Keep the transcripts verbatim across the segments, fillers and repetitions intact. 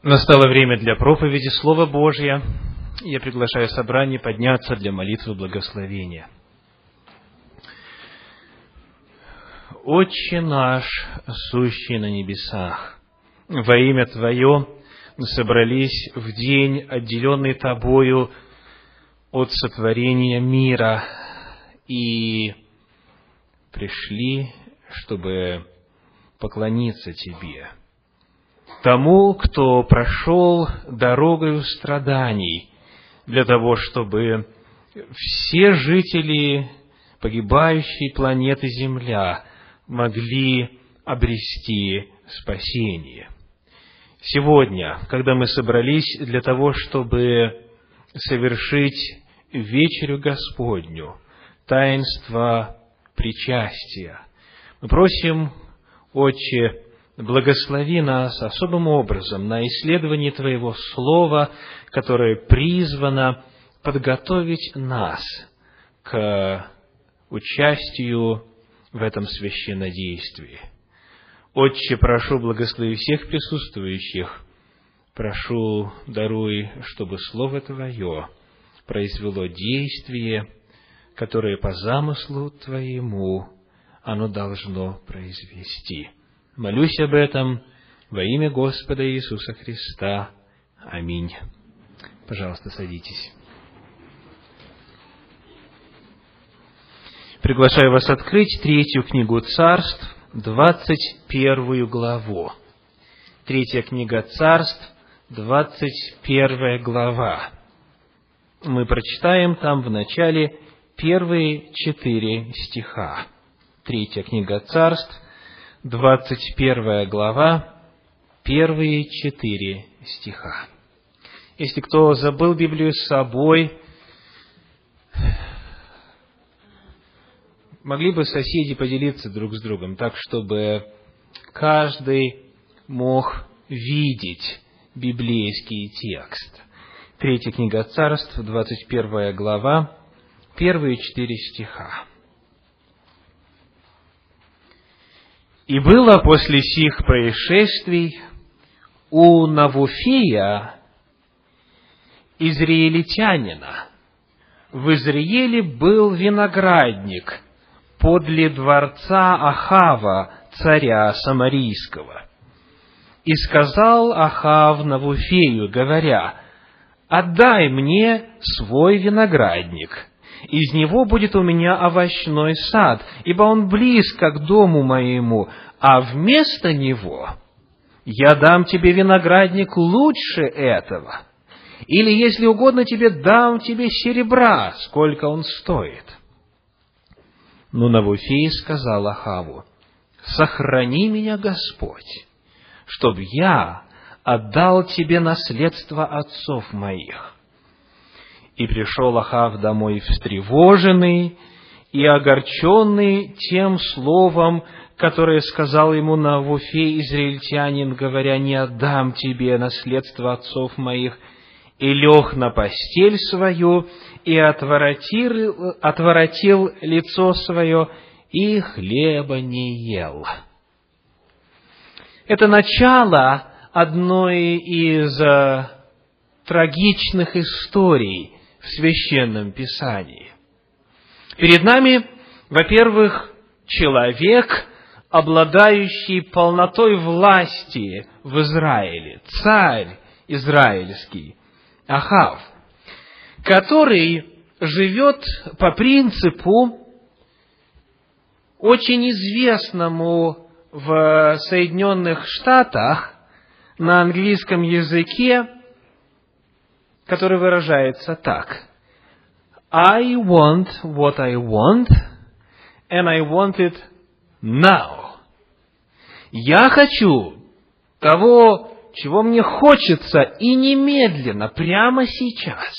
Настало время для проповеди Слова Божия. Я приглашаю собрание подняться для молитвы благословения. Отче наш, сущий на небесах, во имя Твое собрались в день, отделенный Тобою от сотворения мира, и пришли, чтобы поклониться Тебе, тому, кто прошел дорогою страданий, для того, чтобы все жители погибающей планеты Земля могли обрести спасение. Сегодня, когда мы собрались для того, чтобы совершить вечерю Господню, таинство причастия, мы просим, Отче, благослови нас особым образом на исследование Твоего Слова, которое призвано подготовить нас к участию в этом священнодействии. Отче, прошу, благослови всех присутствующих. Прошу, даруй, чтобы Слово Твое произвело действие, которое по замыслу Твоему оно должно произвести. Молюсь об этом во имя Господа Иисуса Христа. Аминь. Пожалуйста, садитесь. Приглашаю вас открыть третью книгу Царств, двадцать первую главу. Третья книга Царств, двадцать первая глава. Мы прочитаем там в начале первые четыре стиха. Третья книга Царств, двадцать первая глава, первые четыре стиха. Если кто забыл Библию с собой, могли бы соседи поделиться друг с другом, так, чтобы каждый мог видеть библейский текст. Третья книга Царств, двадцать первая глава, первые четыре стиха. «И было после сих происшествий у Навуфея, израильтянина, в Израиле был виноградник подле дворца Ахава, царя Самарийского. И сказал Ахав Навуфею, говоря: „Отдай мне свой виноградник. Из него будет у меня овощной сад, ибо он близко к дому моему, а вместо него я дам тебе виноградник лучше этого, или, если угодно тебе, дам тебе серебра, сколько он стоит“. Но Навуфей сказал Ахаву: „Сохрани меня, Господь, чтоб я отдал тебе наследство отцов моих“. И пришел Ахав домой встревоженный и огорченный тем словом, которое сказал ему Навуфей, израильтянин, говоря: „Не отдам тебе наследство отцов моих“, и лег на постель свою, и отворотил, отворотил лицо свое, и хлеба не ел». Это начало одной из э, трагичных историй в Священном Писании. Перед нами, во-первых, человек, обладающий полнотой власти в Израиле, царь израильский, Ахав, который живет по принципу, очень известному в Соединенных Штатах на английском языке, который выражается так: I want what I want, and I want it now. Я хочу того, чего мне хочется, и немедленно, прямо сейчас.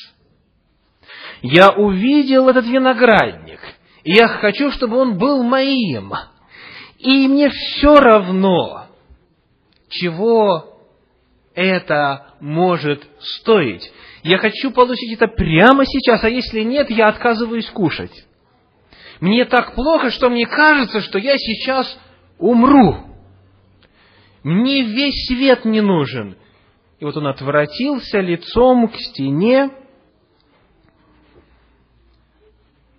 Я увидел этот виноградник, и я хочу, чтобы он был моим. И мне все равно, чего это может стоить. Я хочу получить это прямо сейчас, а если нет, я отказываюсь кушать. Мне так плохо, что мне кажется, что я сейчас умру. Мне весь свет не нужен. И вот он отвратился лицом к стене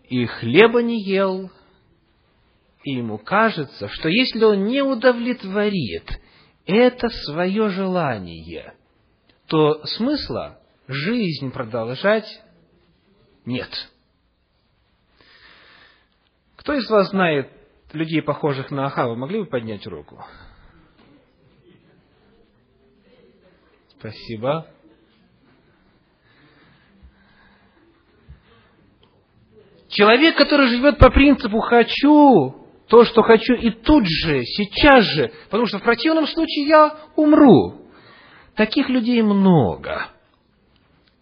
и хлеба не ел. И ему кажется, что если он не удовлетворит это свое желание, то смысла жизнь продолжать нет. Кто из вас знает людей, похожих на Ахава? Могли бы поднять руку? Спасибо. Человек, который живет по принципу «хочу», то, что хочу, и тут же, сейчас же, потому что в противном случае я умру. Таких людей много.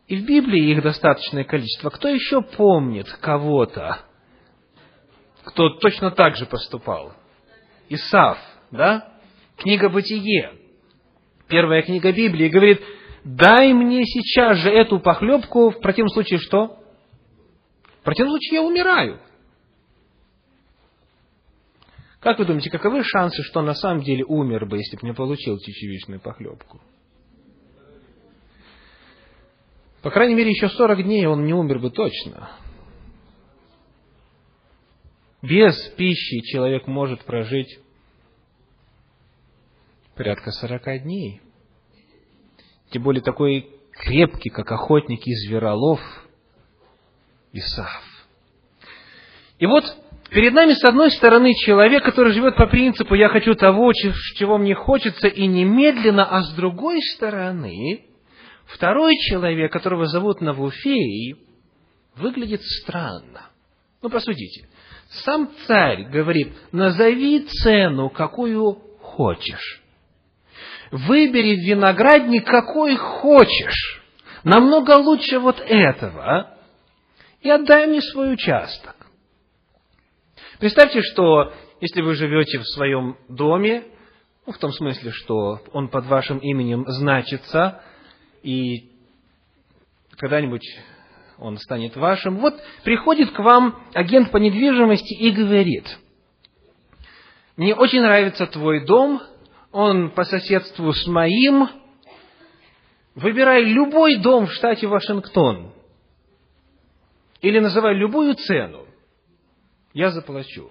И в Библии их достаточное количество. Кто еще помнит кого-то, кто точно так же поступал? Исав, да? Книга «Бытие». Первая книга Библии говорит: дай мне сейчас же эту похлебку, в противном случае что? В противном случае я умираю. Как вы думаете, каковы шансы, что на самом деле умер бы, если бы не получил чечевичную похлебку? По крайней мере, еще сорок дней он не умер бы точно. Без пищи человек может прожить порядка сорока дней. Тем более такой крепкий, как охотник и зверолов Исав. И вот перед нами, с одной стороны, человек, который живет по принципу «я хочу того, чего мне хочется, и немедленно», а с другой стороны, второй человек, которого зовут Навуфей, выглядит странно. Ну, посудите. Сам царь говорит: назови цену, какую хочешь. Выбери виноградник, какой хочешь. Намного лучше вот этого. И отдай мне свой участок. Представьте, что если вы живете в своем доме, ну, в том смысле, что он под вашим именем значится, и когда-нибудь он станет вашим. Вот приходит к вам агент по недвижимости и говорит: мне очень нравится твой дом, он по соседству с моим, выбирай любой дом в штате Вашингтон, или называй любую цену, я заплачу.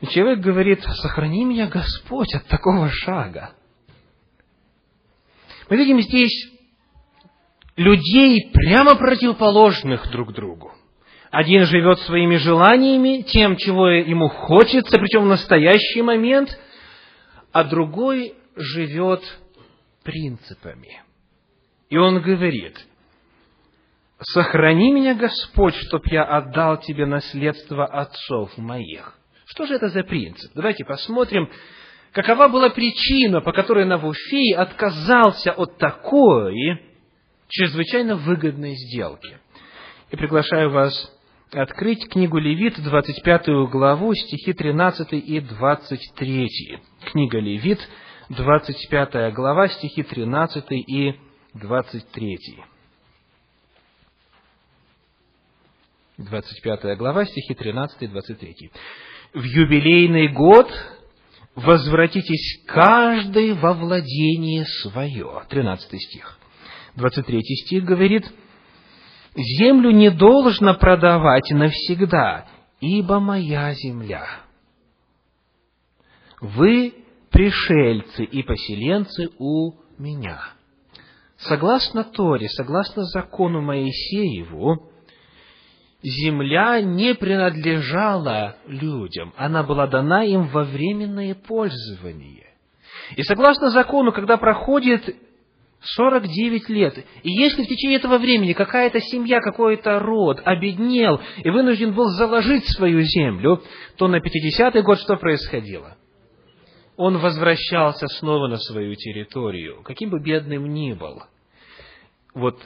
И человек говорит: сохрани меня, Господь, от такого шага. Мы видим здесь людей, прямо противоположных друг другу. Один живет своими желаниями, тем, чего ему хочется, причем в настоящий момент, а другой живет принципами. И он говорит: сохрани меня, Господь, чтоб я отдал тебе наследство отцов моих. Что же это за принцип? Давайте посмотрим, какова была причина, по которой Навуфей отказался от такой чрезвычайно выгодной сделки. И приглашаю вас открыть книгу Левит, двадцать пятую главу, стихи тринадцатый и двадцать третий. Книга Левит, двадцать пятая глава, стихи тринадцатый и двадцать третий. двадцать пятая глава, стихи тринадцатый и двадцать третий. «В юбилейный год возвратитесь каждый во владение свое». тринадцатый стих. двадцать третий стих говорит: «Землю не должно продавать навсегда, ибо моя земля. Вы пришельцы и поселенцы у меня». Согласно Торе, согласно закону Моисееву, земля не принадлежала людям, она была дана им во временное пользование. И согласно закону, когда проходит сорок девять лет, и если в течение этого времени какая-то семья, какой-то род обеднел и вынужден был заложить свою землю, то на пятидесятый год что происходило? Он возвращался снова на свою территорию, каким бы бедным ни был. Вот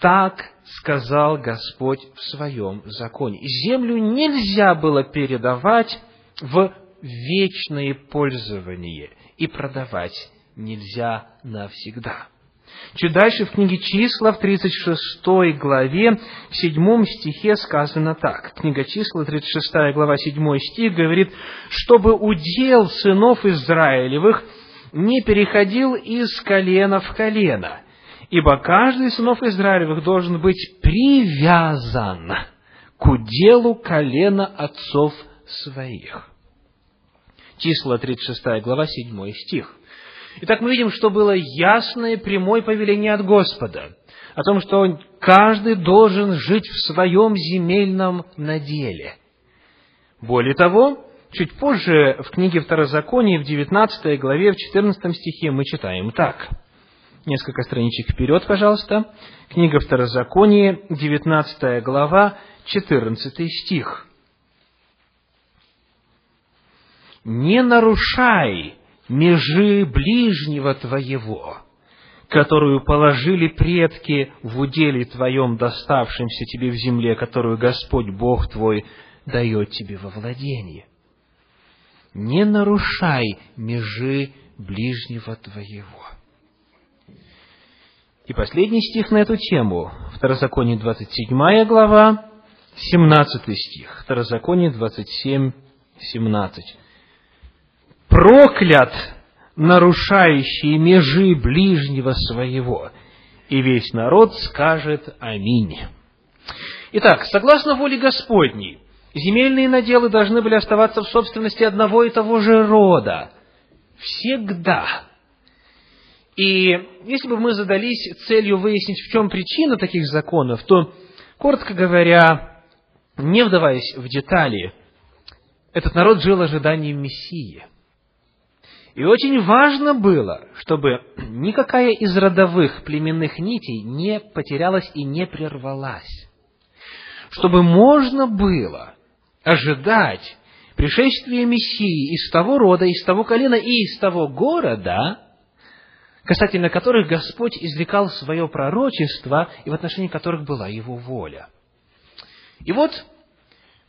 так сказал Господь в своем законе. Землю нельзя было передавать в вечное пользование, и продавать нельзя навсегда. Чуть дальше в книге Числа, в тридцать шестой главе, в седьмом стихе сказано так. Книга Числа, тридцать шестая глава, седьмой стих говорит: «Чтобы удел сынов Израилевых не переходил из колена в колено, ибо каждый из сынов Израилевых должен быть привязан к уделу колена отцов своих». Числа тридцать шестая глава, седьмой стих. Итак, мы видим, что было ясное прямое повеление от Господа о том, что каждый должен жить в своем земельном наделе. Более того, чуть позже в книге Второзакония, в девятнадцатой главе, в четырнадцатом стихе мы читаем так. Несколько страничек вперед, пожалуйста. Книга Второзакония, девятнадцатая глава, четырнадцатый стих. «Не нарушай межи ближнего твоего, которую положили предки в уделе твоем, доставшемся тебе в земле, которую Господь Бог твой дает тебе во владение. Не нарушай межи ближнего твоего». И последний стих на эту тему. Второзаконие, двадцать седьмая глава, семнадцатый стих. Второзаконие двадцать семь, семнадцать. «Проклят нарушающий межи ближнего своего, и весь народ скажет аминь». Итак, согласно воле Господней, земельные наделы должны были оставаться в собственности одного и того же рода. Всегда. И если бы мы задались целью выяснить, в чем причина таких законов, то, коротко говоря, не вдаваясь в детали, этот народ жил ожиданием Мессии. И очень важно было, чтобы никакая из родовых племенных нитей не потерялась и не прервалась. Чтобы можно было ожидать пришествия Мессии из того рода, из того колена и из того города, касательно которых Господь изрекал свое пророчество и в отношении которых была Его воля. И вот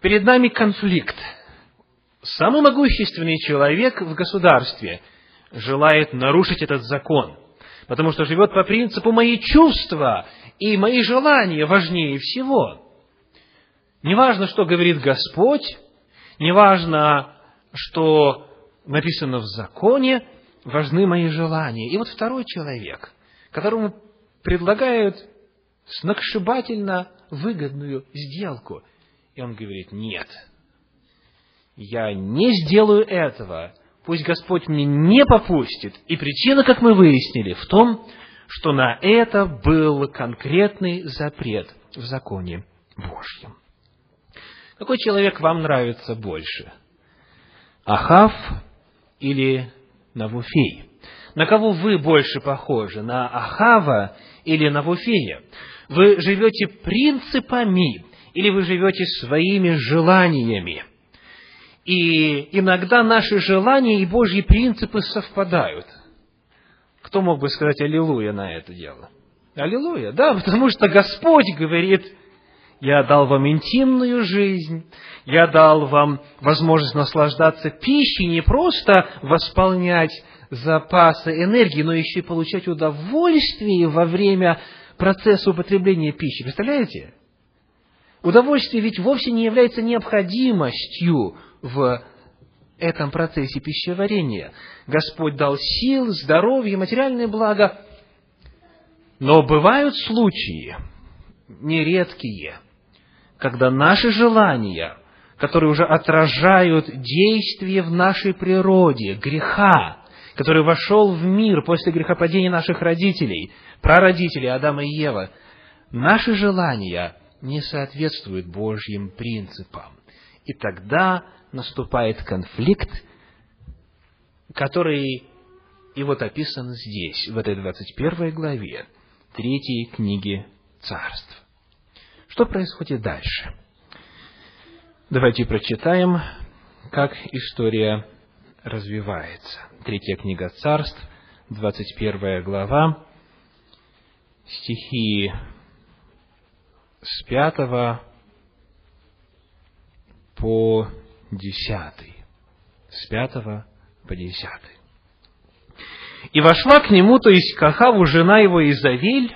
перед нами конфликт. Самый могущественный человек в государстве желает нарушить этот закон, потому что живет по принципу «мои чувства и мои желания важнее всего». Неважно, что говорит Господь, неважно, что написано в законе, важны мои желания. И вот второй человек, которому предлагают сногсшибательно выгодную сделку, и он говорит: «Нет, я не сделаю этого, пусть Господь мне не попустит». И причина, как мы выяснили, в том, что на это был конкретный запрет в законе Божьем. Какой человек вам нравится больше? Ахав или Навуфей? На кого вы больше похожи? На Ахава или Навуфея? Вы живете принципами или вы живете своими желаниями? И иногда наши желания и Божьи принципы совпадают. Кто мог бы сказать «Аллилуйя» на это дело? Аллилуйя, да, потому что Господь говорит: «Я дал вам интимную жизнь, я дал вам возможность наслаждаться пищей, не просто восполнять запасы энергии, но еще и получать удовольствие во время процесса употребления пищи». Представляете? Удовольствие ведь вовсе не является необходимостью в этом процессе пищеварения. Господь дал сил, здоровье, материальные блага. Но бывают случаи, нередкие, когда наши желания, которые уже отражают действие в нашей природе, греха, который вошел в мир после грехопадения наших родителей, прародителей Адама и Евы, наши желания не соответствуют Божьим принципам. И тогда наступает конфликт, который и вот описан здесь, в этой двадцать первой главе третьей книги Царств. Что происходит дальше? Давайте прочитаем, как история развивается. Третья книга Царств, двадцать первая глава, стихи с пятого по десятый. С пятого по десятый. «И вошла к нему, то есть к Ахаву, жена его Иезавель,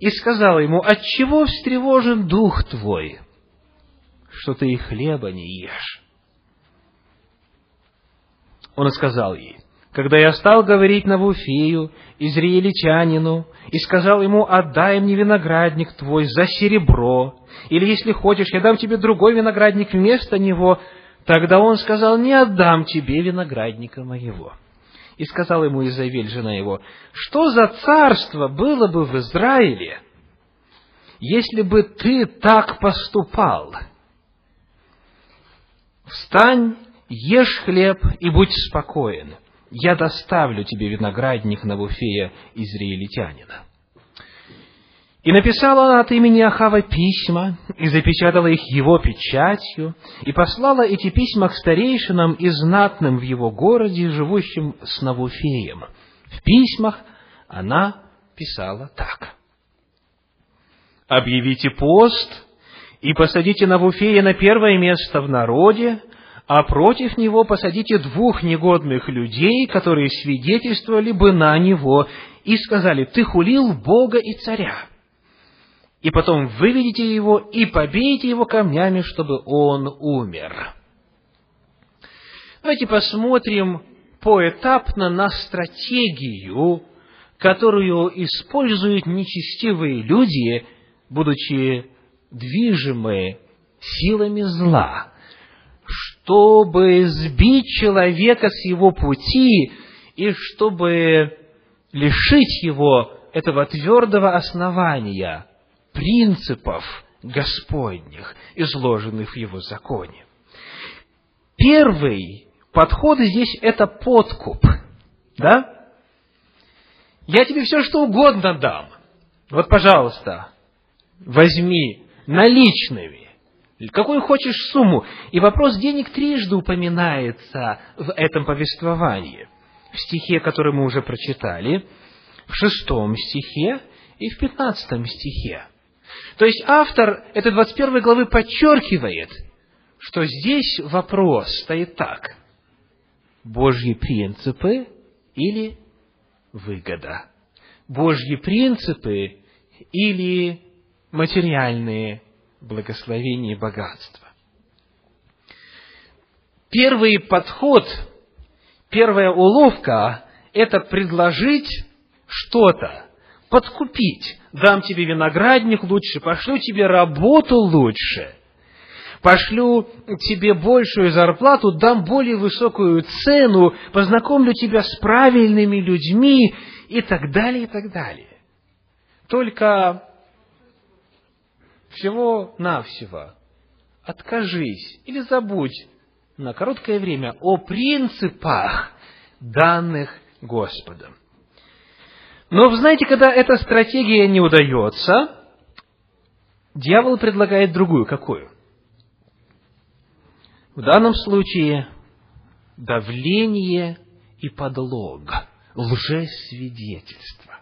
и сказала ему: отчего встревожен дух твой, что ты и хлеба не ешь? Он сказал ей: Когда я стал говорить Навуфею, израильтянину, и сказал ему, отдай мне виноградник твой за серебро, или, если хочешь, я дам тебе другой виноградник вместо него, тогда он сказал, не отдам тебе виноградника моего. И сказал ему Иезавель, жена его, что за царство было бы в Израиле, если бы ты так поступал? Встань, ешь хлеб и будь спокоен. Я доставлю тебе виноградник Навуфея израильтянина. И написала она от имени Ахава письма, и запечатала их его печатью, и послала эти письма к старейшинам и знатным в его городе, живущим с Навуфеем. В письмах она писала так. «Объявите пост и посадите Навуфея на первое место в народе, а против него посадите двух негодных людей, которые свидетельствовали бы на него, и сказали, ты хулил Бога и царя. И потом выведите его и побейте его камнями, чтобы он умер». Давайте посмотрим поэтапно на стратегию, которую используют нечестивые люди, будучи движимы силами зла, чтобы сбить человека с его пути и чтобы лишить его этого твердого основания, принципов Господних, изложенных в его законе. Первый подход здесь – это подкуп. Да? Я тебе все, что угодно дам. Вот, пожалуйста, возьми наличными. Какую хочешь сумму. И вопрос денег трижды упоминается в этом повествовании. В стихе, который мы уже прочитали, в шестом стихе и в пятнадцатом стихе. То есть автор этой двадцать первой главы подчеркивает, что здесь вопрос стоит так. Божьи принципы или выгода? Божьи принципы или материальные благословение и богатство. Первый подход, первая уловка – это предложить что-то, подкупить. Дам тебе виноградник лучше, пошлю тебе работу лучше, пошлю тебе большую зарплату, дам более высокую цену, познакомлю тебя с правильными людьми и так далее, и так далее. Только всего-навсего откажись или забудь на короткое время о принципах, данных Господом. Но, вы знаете, когда эта стратегия не удается, дьявол предлагает другую. Какую? В данном случае давление и подлог, лжесвидетельство.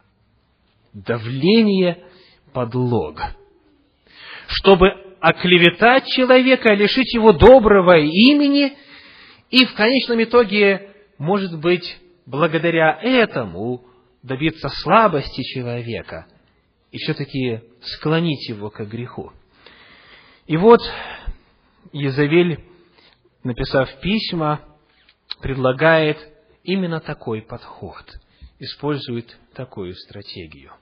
Давление, подлог. Чтобы оклеветать человека, лишить его доброго имени, и в конечном итоге, может быть, благодаря этому добиться слабости человека и все-таки склонить его к греху. И вот Иезавель, написав письма, предлагает именно такой подход, использует такую стратегию.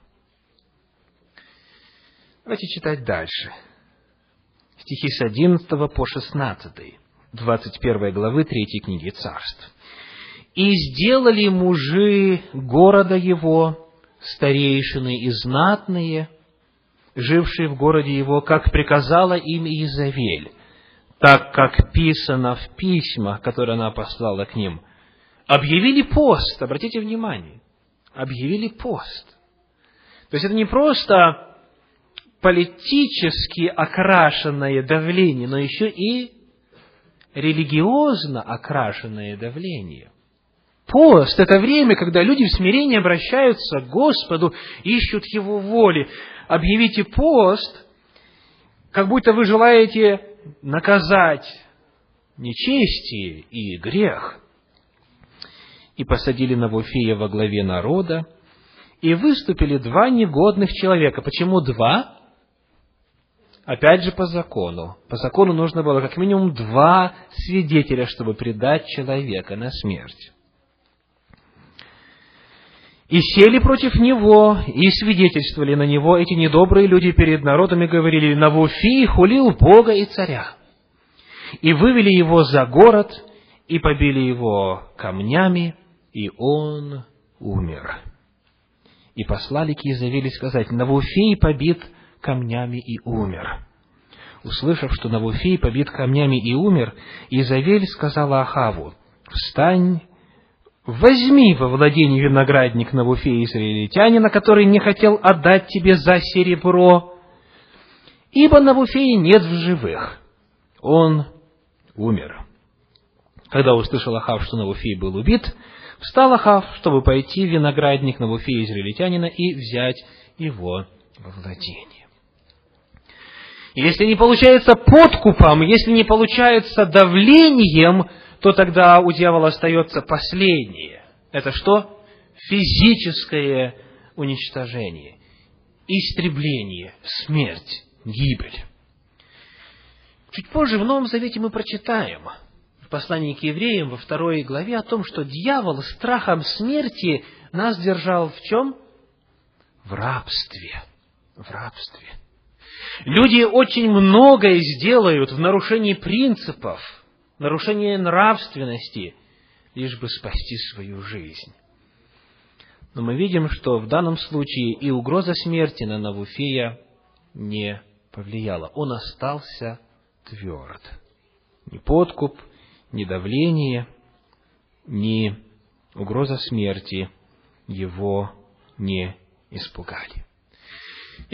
Давайте читать дальше. Стихи с одиннадцатого по шестнадцатый, двадцать первой главы третьей книги Царств. «И сделали мужи города его, старейшины и знатные, жившие в городе его, как приказала им Иезавель, так как писано в письмах, которые она послала к ним. Объявили пост». Обратите внимание. Объявили пост. То есть это не просто политически окрашенное давление, но еще и религиозно окрашенное давление. Пост – это время, когда люди в смирении обращаются к Господу, ищут Его воли. Объявите пост, как будто вы желаете наказать нечестие и грех. «И посадили Навуфея во главе народа, и выступили два негодных человека». Почему два? Опять же по закону. По закону нужно было как минимум два свидетеля, чтобы предать человека на смерть. И сели против него, и свидетельствовали на него. Эти недобрые люди перед народом и говорили: Навуфей хулил Бога и царя. И вывели его за город, и побили его камнями, и он умер. И послали к Иезавелю сказать: Навуфей побит камнями и умер. Услышав, что Навуфей побит камнями и умер, Иезавель сказала Ахаву: встань, возьми во владение виноградник Навуфея израильтянина, который не хотел отдать тебе за серебро, ибо Навуфея нет в живых, он умер. Когда услышал Ахав, что Навуфей был убит, встал Ахав, чтобы пойти в виноградник Навуфея израильтянина и взять его во владение. Если не получается подкупом, если не получается давлением, то тогда у дьявола остается последнее. Это что? Физическое уничтожение, истребление, смерть, гибель. Чуть позже в Новом Завете мы прочитаем в послании к евреям во второй главе о том, что дьявол страхом смерти нас держал в чем? В рабстве. В рабстве. Люди очень многое сделают в нарушении принципов, нарушение нравственности, лишь бы спасти свою жизнь. Но мы видим, что в данном случае и угроза смерти на Навуфея не повлияла. Он остался тверд. Ни подкуп, ни давление, ни угроза смерти его не испугали.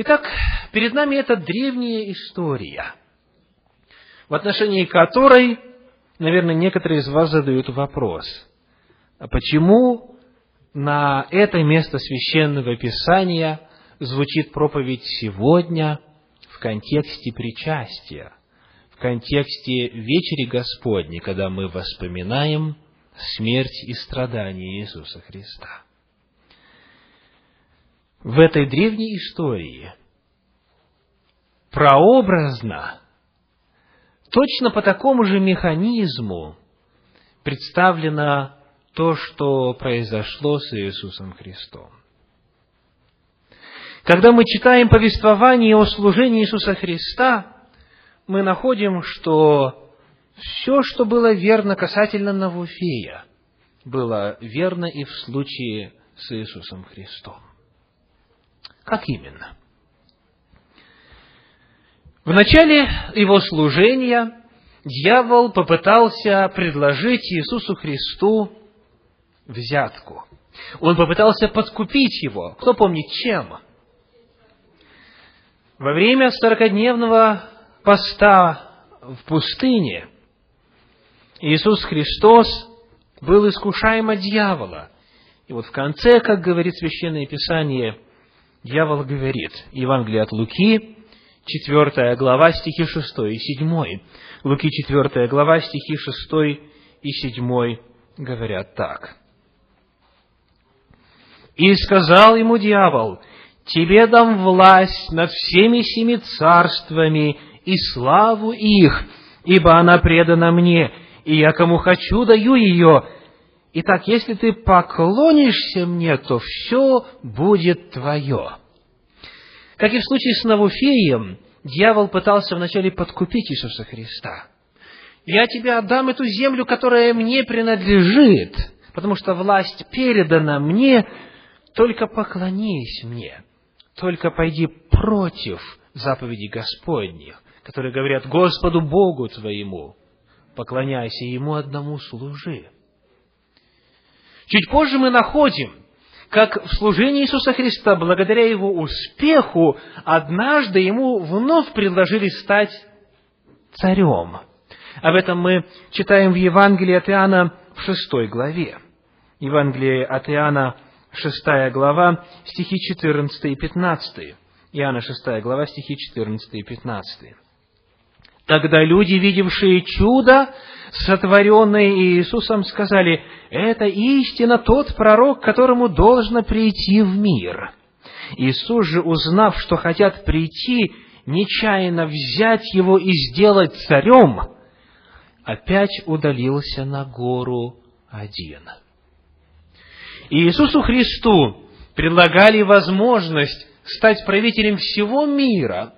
Итак, перед нами эта древняя история, в отношении которой, наверное, некоторые из вас задают вопрос: а почему на это место Священного Писания звучит проповедь сегодня в контексте причастия, в контексте вечери Господней, когда мы воспоминаем смерть и страдания Иисуса Христа? В этой древней истории прообразно, точно по такому же механизму представлено то, что произошло с Иисусом Христом. Когда мы читаем повествование о служении Иисуса Христа, мы находим, что все, что было верно касательно Навуфея, было верно и в случае с Иисусом Христом. Как именно? В начале его служения дьявол попытался предложить Иисусу Христу взятку. Он попытался подкупить его. Кто помнит, чем? Во время сорокадневного поста в пустыне Иисус Христос был искушаем от дьявола. И вот в конце, как говорит Священное Писание, дьявол говорит, Евангелие от Луки, четвертая глава, стихи шестой и седьмой. Луки четвертая глава, стихи шестой и седьмой говорят так. «И сказал ему дьявол: тебе дам власть над всеми семи царствами и славу их, ибо она предана мне, и я кому хочу даю ее. Итак, если ты поклонишься мне, то все будет твое». Как и в случае с Навуфеем, дьявол пытался вначале подкупить Иисуса Христа. «Я тебе отдам эту землю, которая мне принадлежит, потому что власть передана мне, только поклонись мне, только пойди против заповедей Господних, которые говорят: Господу Богу твоему поклоняйся, Ему одному служи». Чуть позже мы находим, как в служении Иисуса Христа, благодаря его успеху, однажды ему вновь предложили стать царем. Об этом мы читаем в Евангелии от Иоанна в шестой главе. Евангелие от Иоанна, шестая глава, стихи четырнадцатый и пятнадцатый. Иоанна, шестая глава, стихи четырнадцатый и пятнадцатый. «Тогда люди, видевшие чудо, сотворенное Иисусом, сказали: это истинно тот пророк, которому должно прийти в мир. Иисус же, узнав, что хотят прийти, нечаянно взять его и сделать царем, опять удалился на гору один». И Иисусу Христу предлагали возможность стать правителем всего мира,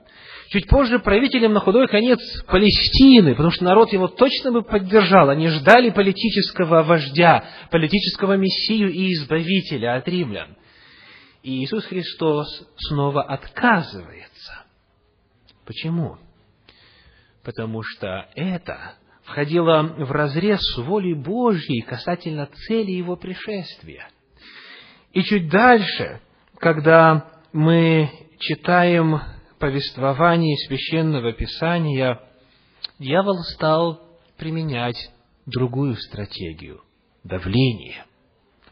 чуть позже правителем на худой конец Палестины, потому что народ его точно бы поддержал. Они ждали политического вождя, политического мессию и избавителя от римлян. И Иисус Христос снова отказывается. Почему? Потому что это входило в разрез с волей Божьей касательно цели его пришествия. И чуть дальше, когда мы читаем повествование Священного Писания, дьявол стал применять другую стратегию – давление,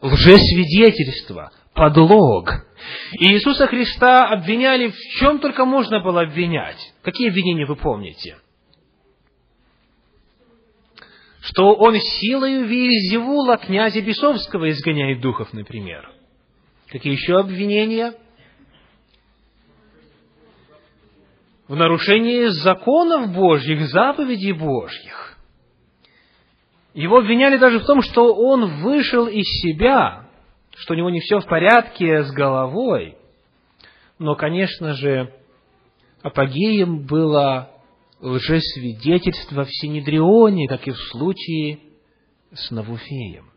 лжесвидетельство, подлог. И Иисуса Христа обвиняли в чем только можно было обвинять. Какие обвинения вы помните? Что он силою Вельзевула, князя бесовского, изгоняет духов, например. Какие еще обвинения? В нарушении законов Божьих, заповедей Божьих. Его обвиняли даже в том, что он вышел из себя, что у него не все в порядке с головой. Но, конечно же, апогеем было лжесвидетельство в Синедрионе, как и в случае с Навуфеем.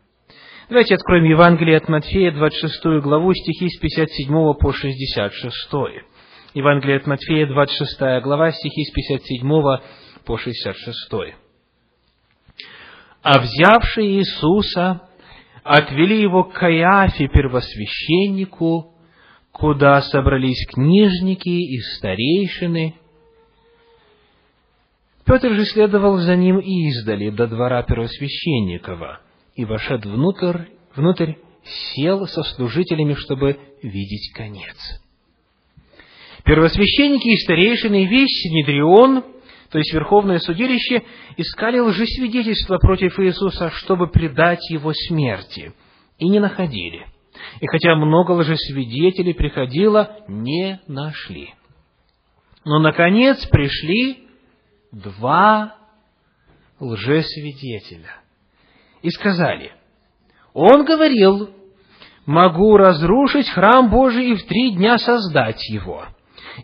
Давайте откроем Евангелие от Матфея, двадцать шестую главу, стихи с пятьдесят седьмого по шестьдесят шестой. Евангелие от Матфея, двадцать шестая глава, стихи с пятьдесят седьмого по шестьдесят шестой. «А взявши Иисуса, отвели его к Каяфе, первосвященнику, куда собрались книжники и старейшины. Петр же следовал за ним издали до двора первосвященникова, и, вошед внутрь, внутрь, сел со служителями, чтобы видеть конец». Первосвященники и старейшины, и весь Синедрион, то есть Верховное Судилище, искали лжесвидетельства против Иисуса, чтобы предать его смерти, и не находили. И хотя много лжесвидетелей приходило, не нашли. Но, наконец, пришли два лжесвидетеля и сказали: «Он говорил, могу разрушить храм Божий и в три дня создать его».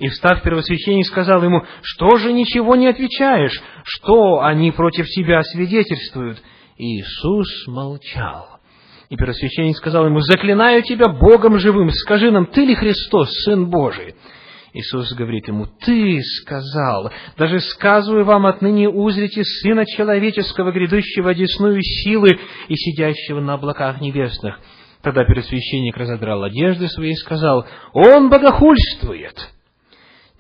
И, встав, первосвященник сказал ему: «Что же ничего не отвечаешь? Что они против тебя свидетельствуют?» И Иисус молчал. И первосвященник сказал ему: «Заклинаю тебя Богом живым, скажи нам, ты ли Христос, Сын Божий?» Иисус говорит ему: «Ты сказал, даже сказываю вам, отныне узрите Сына Человеческого, грядущего одесную силы и сидящего на облаках небесных». Тогда первосвященник разодрал одежды свои и сказал: «Он богохульствует!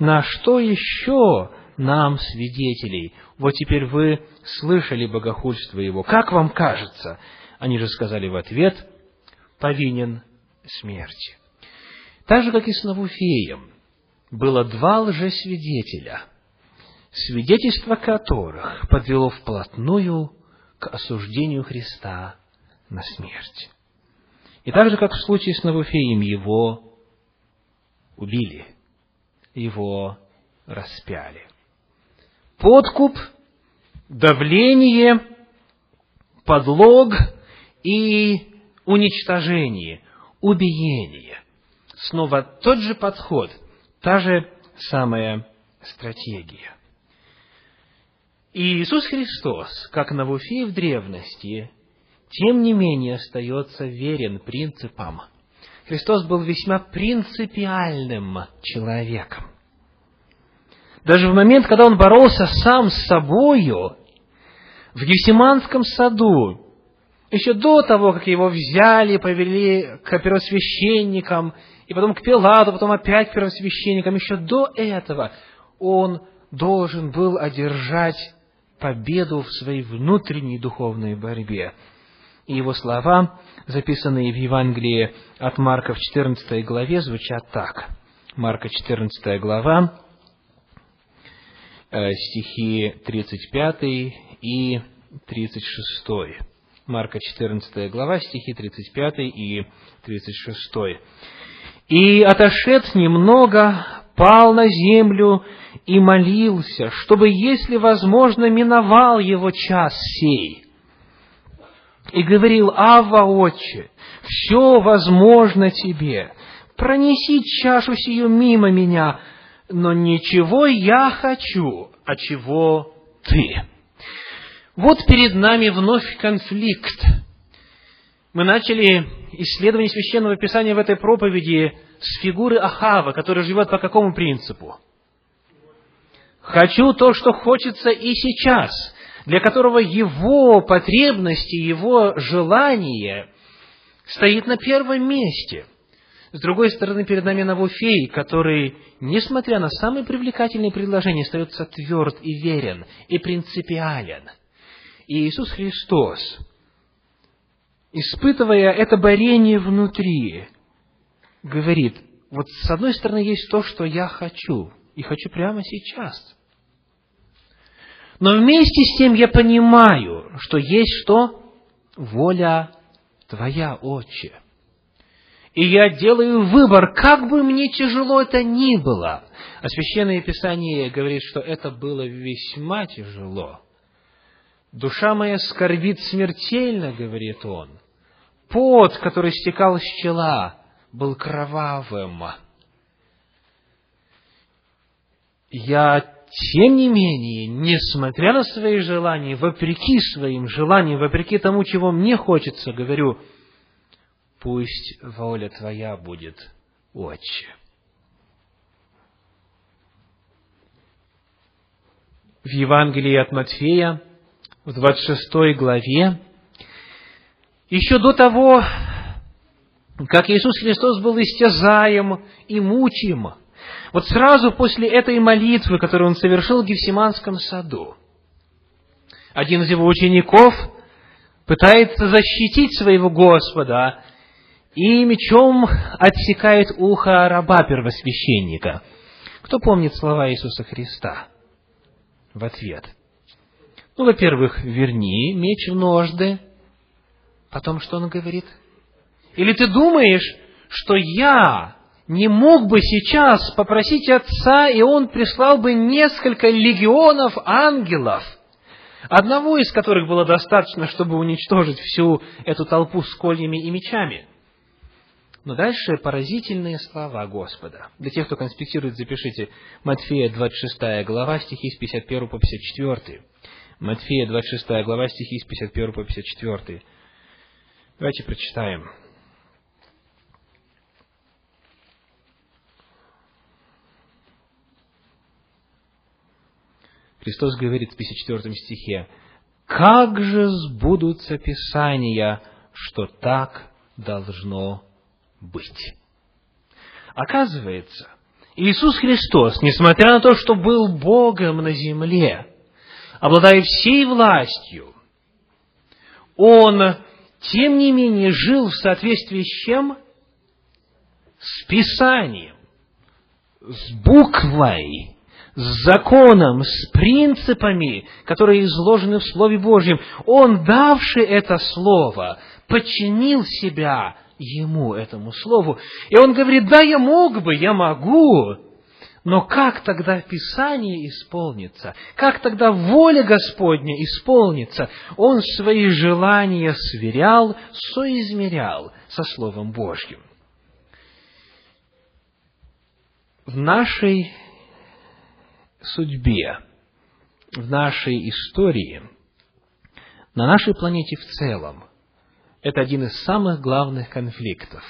На что еще нам свидетелей? Вот теперь вы слышали богохульство его. Как вам кажется?» Они же сказали в ответ: «Повинен смерти». Так же, как и с Навуфеем, было два лжесвидетеля, свидетельство которых подвело вплотную к осуждению Христа на смерть. И так же, как в случае с Навуфеем, его убили. Его распяли. Подкуп, давление, подлог и уничтожение, убиение. Снова тот же подход, та же самая стратегия. И Иисус Христос, как Навуфей в древности, тем не менее остается верен принципам. Христос был весьма принципиальным человеком. Даже в момент, когда он боролся сам с собою, в Гефсиманском саду, еще до того, как его взяли, повели к первосвященникам, и потом к Пилату, потом опять к первосвященникам, еще до этого он должен был одержать победу в своей внутренней духовной борьбе. И его слова, записанные в Евангелии от Марка в четырнадцатой главе, звучат так. Марка четырнадцатая глава, стихи тридцать пятый и тридцать шестой. Марка четырнадцатая глава, стихи тридцать пятый и тридцать шестой. «И, отошед немного, пал на землю и молился, чтобы, если возможно, миновал его час сей». и говорил: «Авва, Отче, все возможно тебе, пронеси чашу сию мимо меня, но ничего я хочу, а чего ты». Вот перед нами вновь конфликт. Мы начали исследование Священного Писания в этой проповеди с фигуры Ахава, который живет по какому принципу? «Хочу то, что хочется и сейчас», для которого его потребности, его желание стоит на первом месте. С другой стороны, перед нами Навуфей, который, несмотря на самые привлекательные предложения, остается тверд и верен, и принципиален. И Иисус Христос, испытывая это борение внутри, говорит: вот с одной стороны есть то, что я хочу, и хочу прямо сейчас. Но вместе с тем я понимаю, что есть что? Воля Твоя, Отче. И я делаю выбор, как бы мне тяжело это ни было. А Священное Писание говорит, что это было весьма тяжело. «Душа моя скорбит смертельно», — говорит он. «Пот, который стекал с чела, был кровавым. Я, тем не менее, несмотря на свои желания, вопреки своим желаниям, вопреки тому, чего мне хочется, говорю: пусть воля Твоя будет, Отче». В Евангелии от Матфея, в двадцать шестой главе, еще до того, как Иисус Христос был истязаем и мучим, вот сразу после этой молитвы, которую он совершил в Гефсиманском саду, один из его учеников пытается защитить своего Господа и мечом отсекает ухо раба первосвященника. Кто помнит слова Иисуса Христа в ответ? Ну, во-первых, верни меч в ножды. Потом что он говорит? Или ты думаешь, что я не мог бы сейчас попросить Отца, и Он прислал бы несколько легионов ангелов, одного из которых было достаточно, чтобы уничтожить всю эту толпу с кольями и мечами. Но дальше поразительные слова Господа. Для тех, кто конспектирует, запишите. Матфея двадцать шестая глава, стихи с пятьдесят первого по пятьдесят четвёртый. Матфея двадцать шестая глава, стихи с пятьдесят первого по пятьдесят четвёртый. Давайте прочитаем. Христос говорит в пятьдесят четвёртом стихе: «Как же сбудутся Писания, что так должно быть?» Оказывается, Иисус Христос, несмотря на то, что был Богом на земле, обладая всей властью, Он, тем не менее, жил в соответствии с чем? С Писанием, с буквой, с законом, с принципами, которые изложены в Слове Божьем. Он, давший это Слово, подчинил себя Ему, этому Слову. И он говорит: да, я мог бы, я могу, но как тогда Писание исполнится? Как тогда воля Господня исполнится? Он свои желания сверял, соизмерял со Словом Божьим. В нашей судьбе, в нашей истории, на нашей планете в целом, это один из самых главных конфликтов.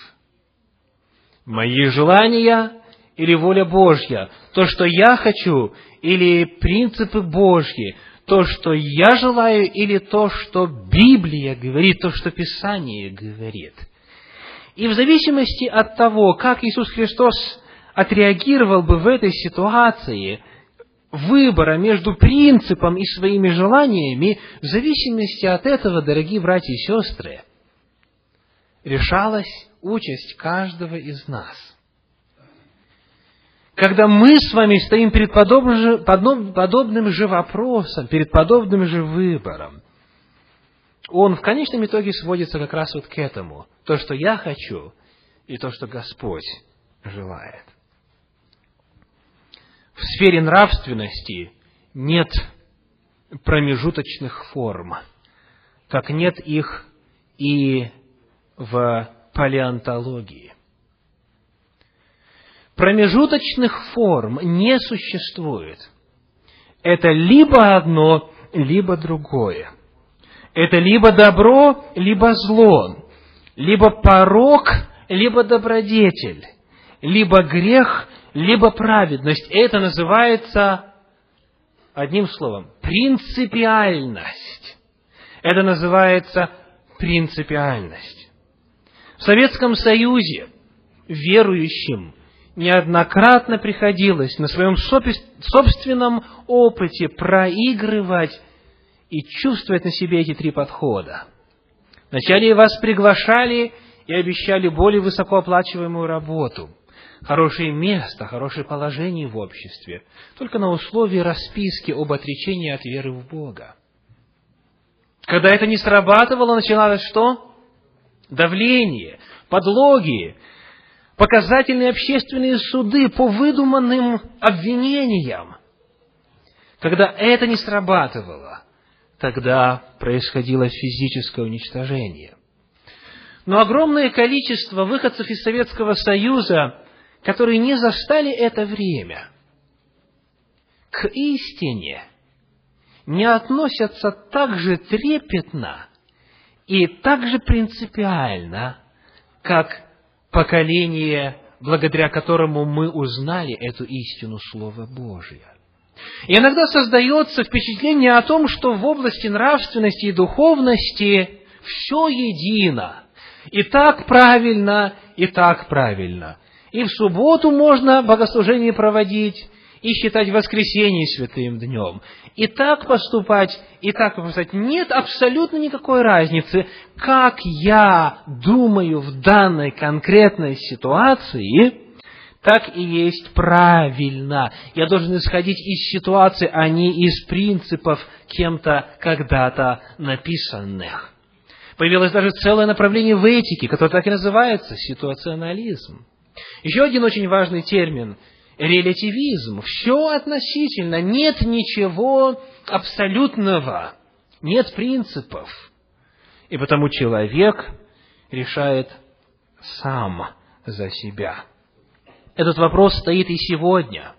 Мои желания или воля Божья, то, что я хочу, или принципы Божьи, то, что я желаю, или то, что Библия говорит, то, что Писание говорит. И в зависимости от того, как Иисус Христос отреагировал бы в этой ситуации, выбора между принципом и своими желаниями, в зависимости от этого, дорогие братья и сестры, решалась участь каждого из нас. Когда мы с вами стоим перед подобным же, подобным же вопросом, перед подобным же выбором, он в конечном итоге сводится как раз вот к этому: то, что я хочу, и то, что Господь желает. В сфере нравственности нет промежуточных форм, как нет их и в палеонтологии. Промежуточных форм не существует. Это либо одно, либо другое. Это либо добро, либо зло, либо порок, либо добродетель, либо грех, либо праведность. Это называется, одним словом, принципиальность. Это называется принципиальность. В Советском Союзе верующим неоднократно приходилось на своем собственном опыте проигрывать и чувствовать на себе эти три подхода. Вначале вас приглашали и обещали более высокооплачиваемую работу, хорошее место, хорошее положение в обществе, только на условии расписки об отречении от веры в Бога. Когда это не срабатывало, начиналось что? Давление, подлоги, показательные общественные суды по выдуманным обвинениям. Когда это не срабатывало, тогда происходило физическое уничтожение. Но огромное количество выходцев из Советского Союза, которые не застали это время, к истине не относятся так же трепетно и так же принципиально, как поколение, благодаря которому мы узнали эту истину Слова Божия. И иногда создается впечатление о том, что в области нравственности и духовности все едино. И так правильно, и так правильно. И в субботу можно богослужение проводить и считать воскресенье святым днем. И так поступать, и так поступать. Нет абсолютно никакой разницы, как я думаю в данной конкретной ситуации, так и есть правильно. Я должен исходить из ситуации, а не из принципов, кем-то когда-то написанных. Появилось даже целое направление в этике, которое так и называется – ситуационализм. Еще один очень важный термин – релятивизм. Все относительно, нет ничего абсолютного, нет принципов. И потому человек решает сам за себя. Этот вопрос стоит и сегодня,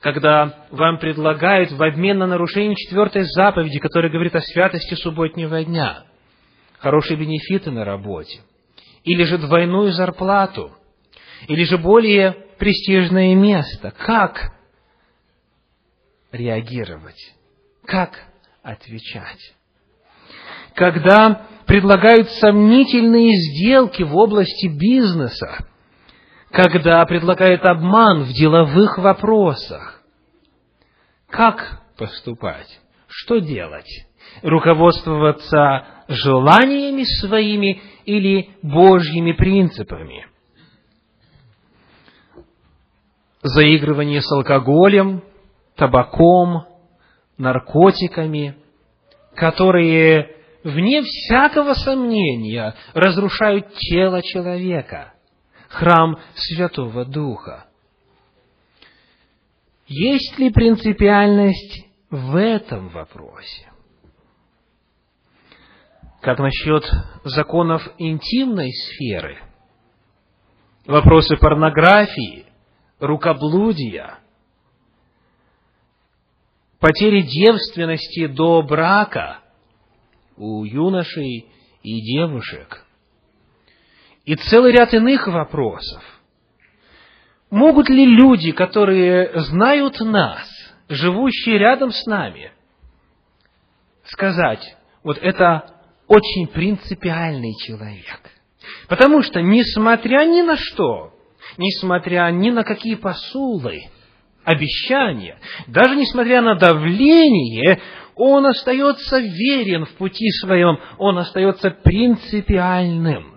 когда вам предлагают в обмен на нарушение четвертой заповеди, которая говорит о святости субботнего дня, хорошие бенефиты на работе, или же двойную зарплату, или же более престижное место. Как реагировать? Как отвечать? Когда предлагают сомнительные сделки в области бизнеса, когда предлагает обман в деловых вопросах. Как поступать? Что делать? Руководствоваться желаниями своими или Божьими принципами? Заигрывание с алкоголем, табаком, наркотиками, которые, вне всякого сомнения, разрушают тело человека. Храм Святого Духа. Есть ли принципиальность в этом вопросе? Как насчет законов интимной сферы? Вопросы порнографии, рукоблудия, потери девственности до брака у юношей и девушек. И целый ряд иных вопросов. Могут ли люди, которые знают нас, живущие рядом с нами, сказать, вот это очень принципиальный человек? Потому что, несмотря ни на что, несмотря ни на какие посулы, обещания, даже несмотря на давление, он остается верен в пути своем, он остается принципиальным.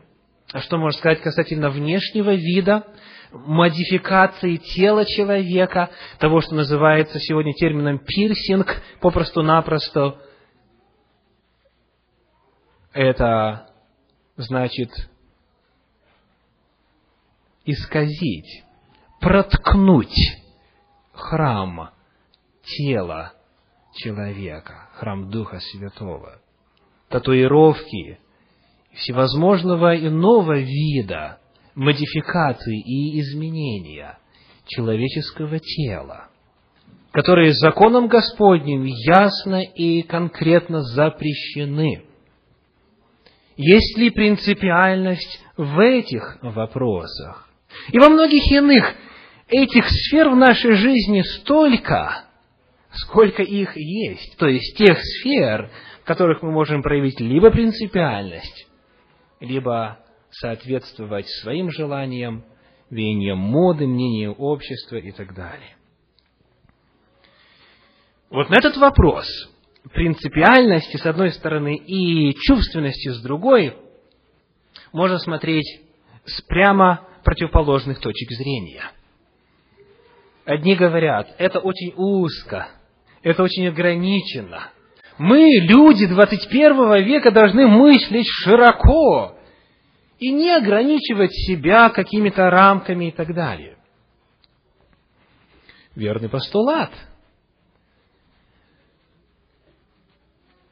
А что можно сказать касательно внешнего вида, модификации тела человека, того, что называется сегодня термином пирсинг, попросту-напросто, это значит исказить, проткнуть храм тела человека, храм Духа Святого, татуировки, всевозможного иного вида модификации и изменения человеческого тела, которые законом Господним ясно и конкретно запрещены. Есть ли принципиальность в этих вопросах? И во многих иных этих сфер в нашей жизни столько, сколько их есть. То есть тех сфер, в которых мы можем проявить либо принципиальность, либо соответствовать своим желаниям, веяниям моды, мнению общества и так далее. Вот на этот вопрос принципиальности с одной стороны и чувственности с другой можно смотреть с прямо противоположных точек зрения. Одни говорят, это очень узко, это очень ограничено. Мы, люди двадцать первого века, должны мыслить широко и не ограничивать себя какими-то рамками и так далее. Верный постулат.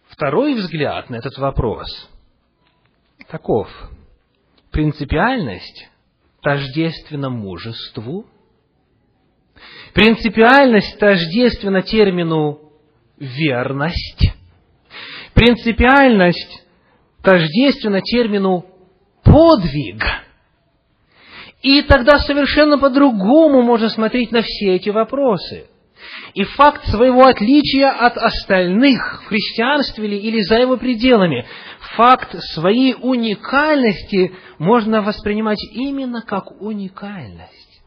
Второй взгляд на этот вопрос таков. Принципиальность тождественна мужеству. Принципиальность тождественна термину верность. Принципиальность тождественна термину подвиг. И тогда совершенно по-другому можно смотреть на все эти вопросы. И факт своего отличия от остальных в христианстве или за его пределами, факт своей уникальности можно воспринимать именно как уникальность,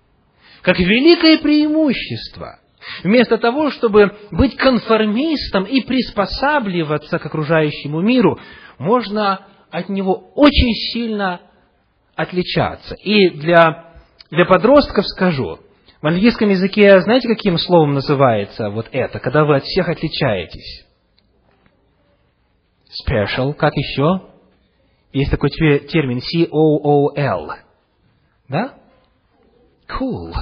как великое преимущество. Вместо того, чтобы быть конформистом и приспосабливаться к окружающему миру, можно от него очень сильно отличаться. И для, для подростков скажу, в английском языке, знаете, каким словом называется вот это, когда вы от всех отличаетесь? Special, как еще? Есть такой термин C-O-O-L. Да? Cool.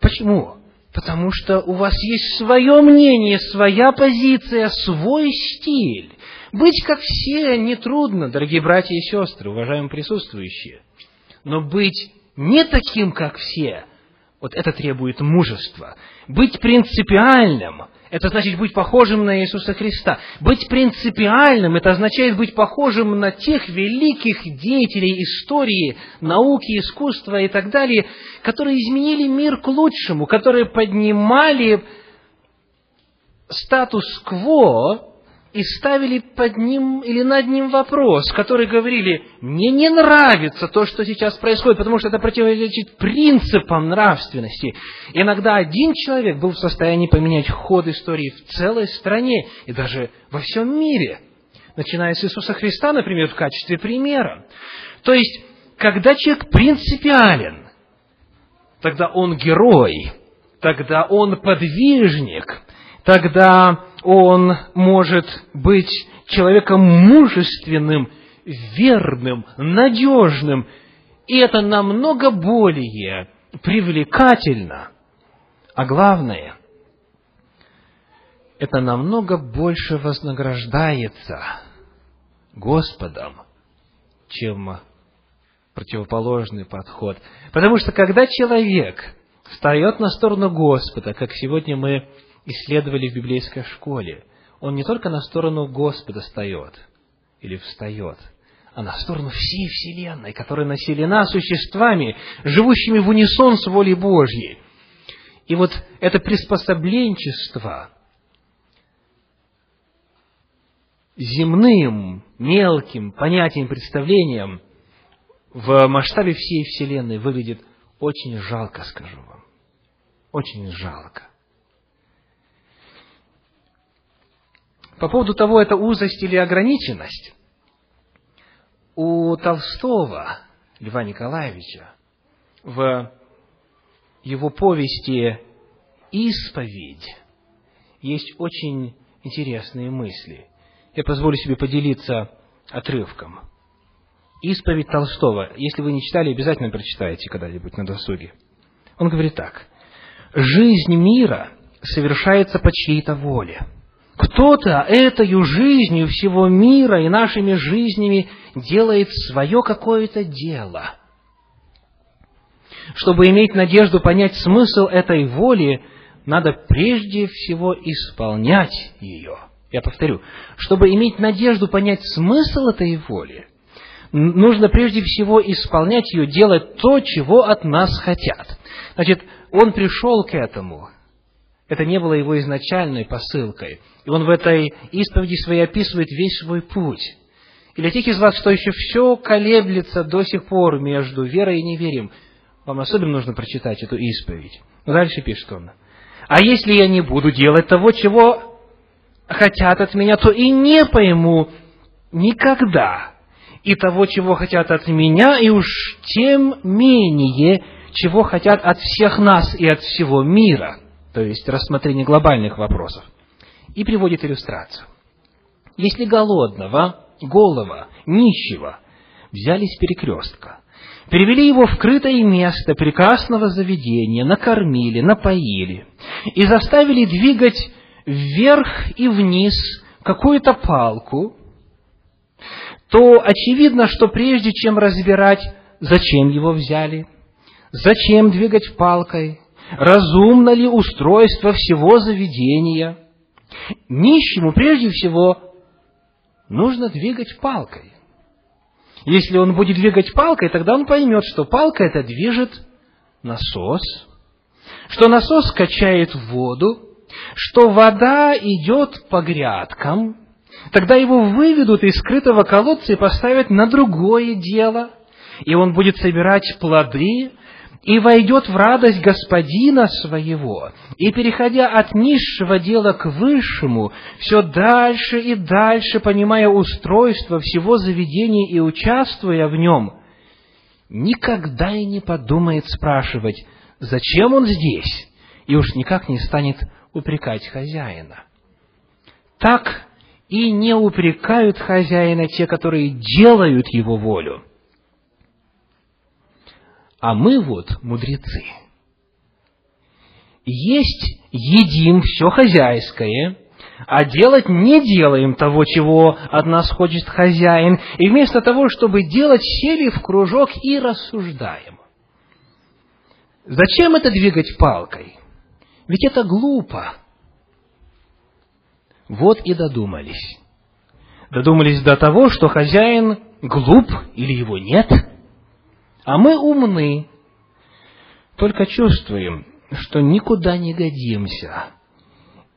Почему? Потому что у вас есть свое мнение, своя позиция, свой стиль. Быть как все нетрудно, дорогие братья и сестры, уважаемые присутствующие. Но быть не таким, как все, вот это требует мужества. Быть принципиальным, это значит быть похожим на Иисуса Христа. Быть принципиальным, это означает быть похожим на тех великих деятелей истории, науки, искусства и так далее, которые изменили мир к лучшему, которые поднимали статус-кво и ставили под ним или над ним вопрос, который говорили, мне не нравится то, что сейчас происходит, потому что это противоречит принципам нравственности. Иногда один человек был в состоянии поменять ход истории в целой стране и даже во всем мире, начиная с Иисуса Христа, например, в качестве примера. То есть, когда человек принципиален, тогда он герой, тогда он подвижник, тогда он может быть человеком мужественным, верным, надежным. И это намного более привлекательно. А главное, это намного больше вознаграждается Господом, чем противоположный подход. Потому что когда человек встает на сторону Господа, как сегодня мы исследовали в библейской школе, он не только на сторону Господа встает, или встает, а на сторону всей вселенной, которая населена существами, живущими в унисон с волей Божьей. И вот это приспособленчество земным, мелким понятием, представлением в масштабе всей вселенной выглядит очень жалко, скажу вам. Очень жалко. По поводу того, это узость или ограниченность, у Толстого Льва Николаевича в его повести «Исповедь» есть очень интересные мысли. Я позволю себе поделиться отрывком. «Исповедь Толстого». Если вы не читали, обязательно прочитайте когда-нибудь на досуге. Он говорит так. «Жизнь мира совершается по чьей-то воле. Кто-то этой жизнью всего мира и нашими жизнями делает свое какое-то дело. Чтобы иметь надежду понять смысл этой воли, надо прежде всего исполнять ее. Я повторю, чтобы иметь надежду понять смысл этой воли, нужно прежде всего исполнять ее, делать то, чего от нас хотят. Значит, он пришел к этому. Это не было его изначальной посылкой. И он в этой исповеди своей описывает весь свой путь. И для тех из вас, что еще все колеблется до сих пор между верой и неверием, вам особенно нужно прочитать эту исповедь. Но дальше пишет он. «А если я не буду делать того, чего хотят от меня, то и не пойму никогда и того, чего хотят от меня, и уж тем менее, чего хотят от всех нас и от всего мира». То есть рассмотрение глобальных вопросов. И приводит иллюстрацию. Если голодного, голого, нищего взяли с перекрестка, перевели его в крытое место прекрасного заведения, накормили, напоили и заставили двигать вверх и вниз какую-то палку, то очевидно, что прежде чем разбирать, зачем его взяли, зачем двигать палкой, разумно ли устройство всего заведения? Нищему, прежде всего, нужно двигать палкой. Если он будет двигать палкой, тогда он поймет, что палка эта движет насос, что насос качает воду, что вода идет по грядкам. Тогда его выведут из скрытого колодца и поставят на другое дело, и он будет собирать плоды, и войдет в радость господина своего, и, переходя от низшего дела к высшему, все дальше и дальше, понимая устройство всего заведения и участвуя в нем, никогда и не подумает спрашивать, зачем он здесь, и уж никак не станет упрекать хозяина. Так и не упрекают хозяина те, которые делают его волю. А мы вот мудрецы. Есть, едим все хозяйское, а делать не делаем того, чего от нас хочет хозяин. И вместо того, чтобы делать, сели в кружок и рассуждаем. Зачем это двигать палкой? Ведь это глупо. Вот и додумались. Додумались до того, что хозяин глуп или его нет. А мы умны, только чувствуем, что никуда не годимся,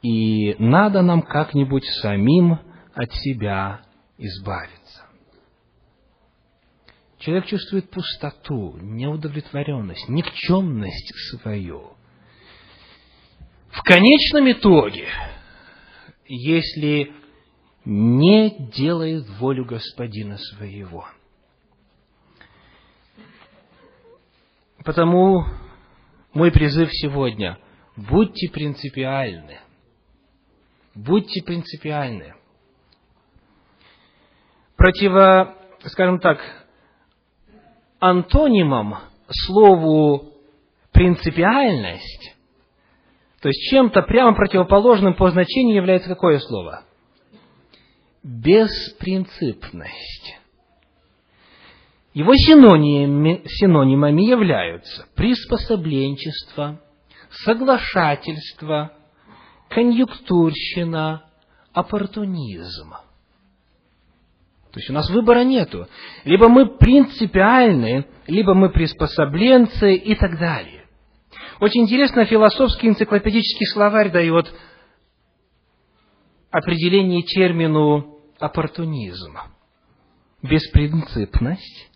и надо нам как-нибудь самим от себя избавиться. Человек чувствует пустоту, неудовлетворенность, никчемность свою. В конечном итоге, если не делает волю господина своего, потому мой призыв сегодня – будьте принципиальны. Будьте принципиальны. Противо, скажем так, антонимом слову «принципиальность», то есть чем-то прямо противоположным по значению является какое слово? Беспринципность. Его синонимами, синонимами являются приспособленчество, соглашательство, конъюнктурщина, оппортунизм. То есть у нас выбора нету. Либо мы принципиальны, либо мы приспособленцы и так далее. Очень интересно, философский энциклопедический словарь дает определение термину оппортунизм. Беспринципность.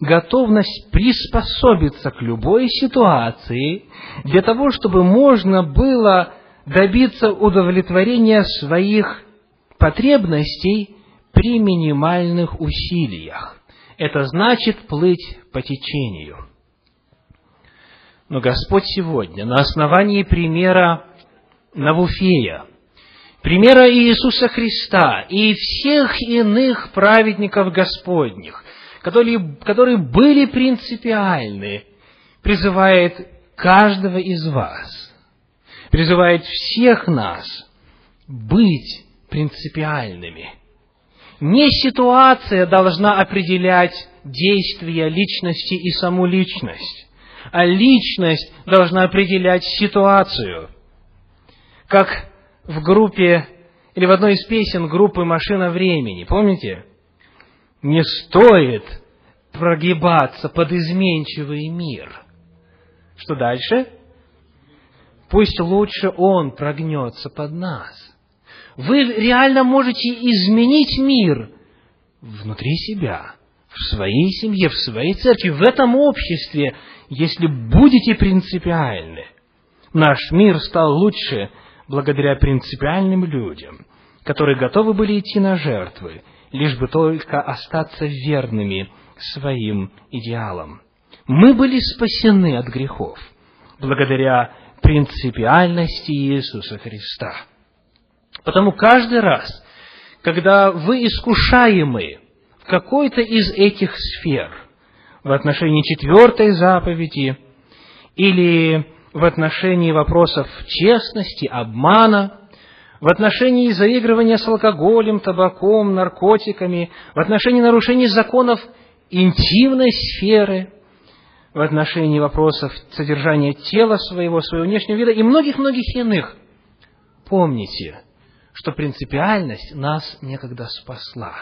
Готовность приспособиться к любой ситуации для того, чтобы можно было добиться удовлетворения своих потребностей при минимальных усилиях. Это значит плыть по течению. Но Господь сегодня на основании примера Навуфея, примера Иисуса Христа и всех иных праведников Господних, Которые, которые были принципиальны, призывает каждого из вас, призывает всех нас быть принципиальными. Не ситуация должна определять действия личности и саму личность, а личность должна определять ситуацию. Как в группе, или в одной из песен группы «Машина времени», помните? Не стоит прогибаться под изменчивый мир. Что дальше? Пусть лучше он прогнется под нас. Вы реально можете изменить мир внутри себя, в своей семье, в своей церкви, в этом обществе, если будете принципиальны. Наш мир стал лучше благодаря принципиальным людям, которые готовы были идти на жертвы, лишь бы только остаться верными своим идеалам. Мы были спасены от грехов благодаря принципиальности Иисуса Христа. Потому каждый раз, когда вы искушаемы в какой-то из этих сфер, в отношении четвертой заповеди или в отношении вопросов честности, обмана, в отношении заигрывания с алкоголем, табаком, наркотиками, в отношении нарушений законов интимной сферы, в отношении вопросов содержания тела своего, своего внешнего вида и многих-многих иных, помните, что принципиальность нас некогда спасла.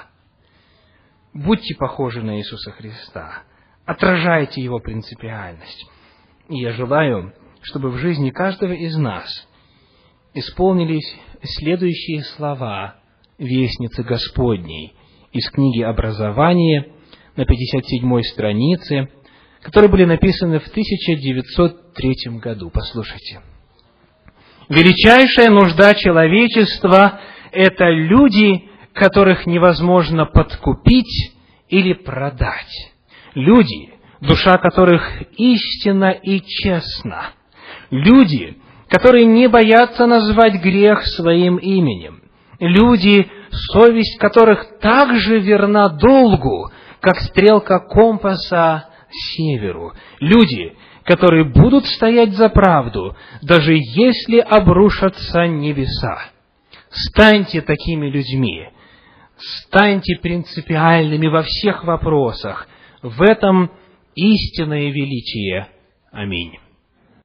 Будьте похожи на Иисуса Христа, отражайте Его принципиальность. И я желаю, чтобы в жизни каждого из нас исполнились следующие слова Вестницы Господней из книги «Образование» на пятьдесят седьмой странице, которые были написаны в тысяча девятьсот третьем году. Послушайте. Величайшая нужда человечества – это люди, которых невозможно подкупить или продать. Люди, душа которых истинна и честна. Люди, которые не боятся назвать грех своим именем. Люди, совесть которых так же верна долгу, как стрелка компаса северу. Люди, которые будут стоять за правду, даже если обрушатся небеса. Станьте такими людьми. Станьте принципиальными во всех вопросах. В этом истинное величие. Аминь.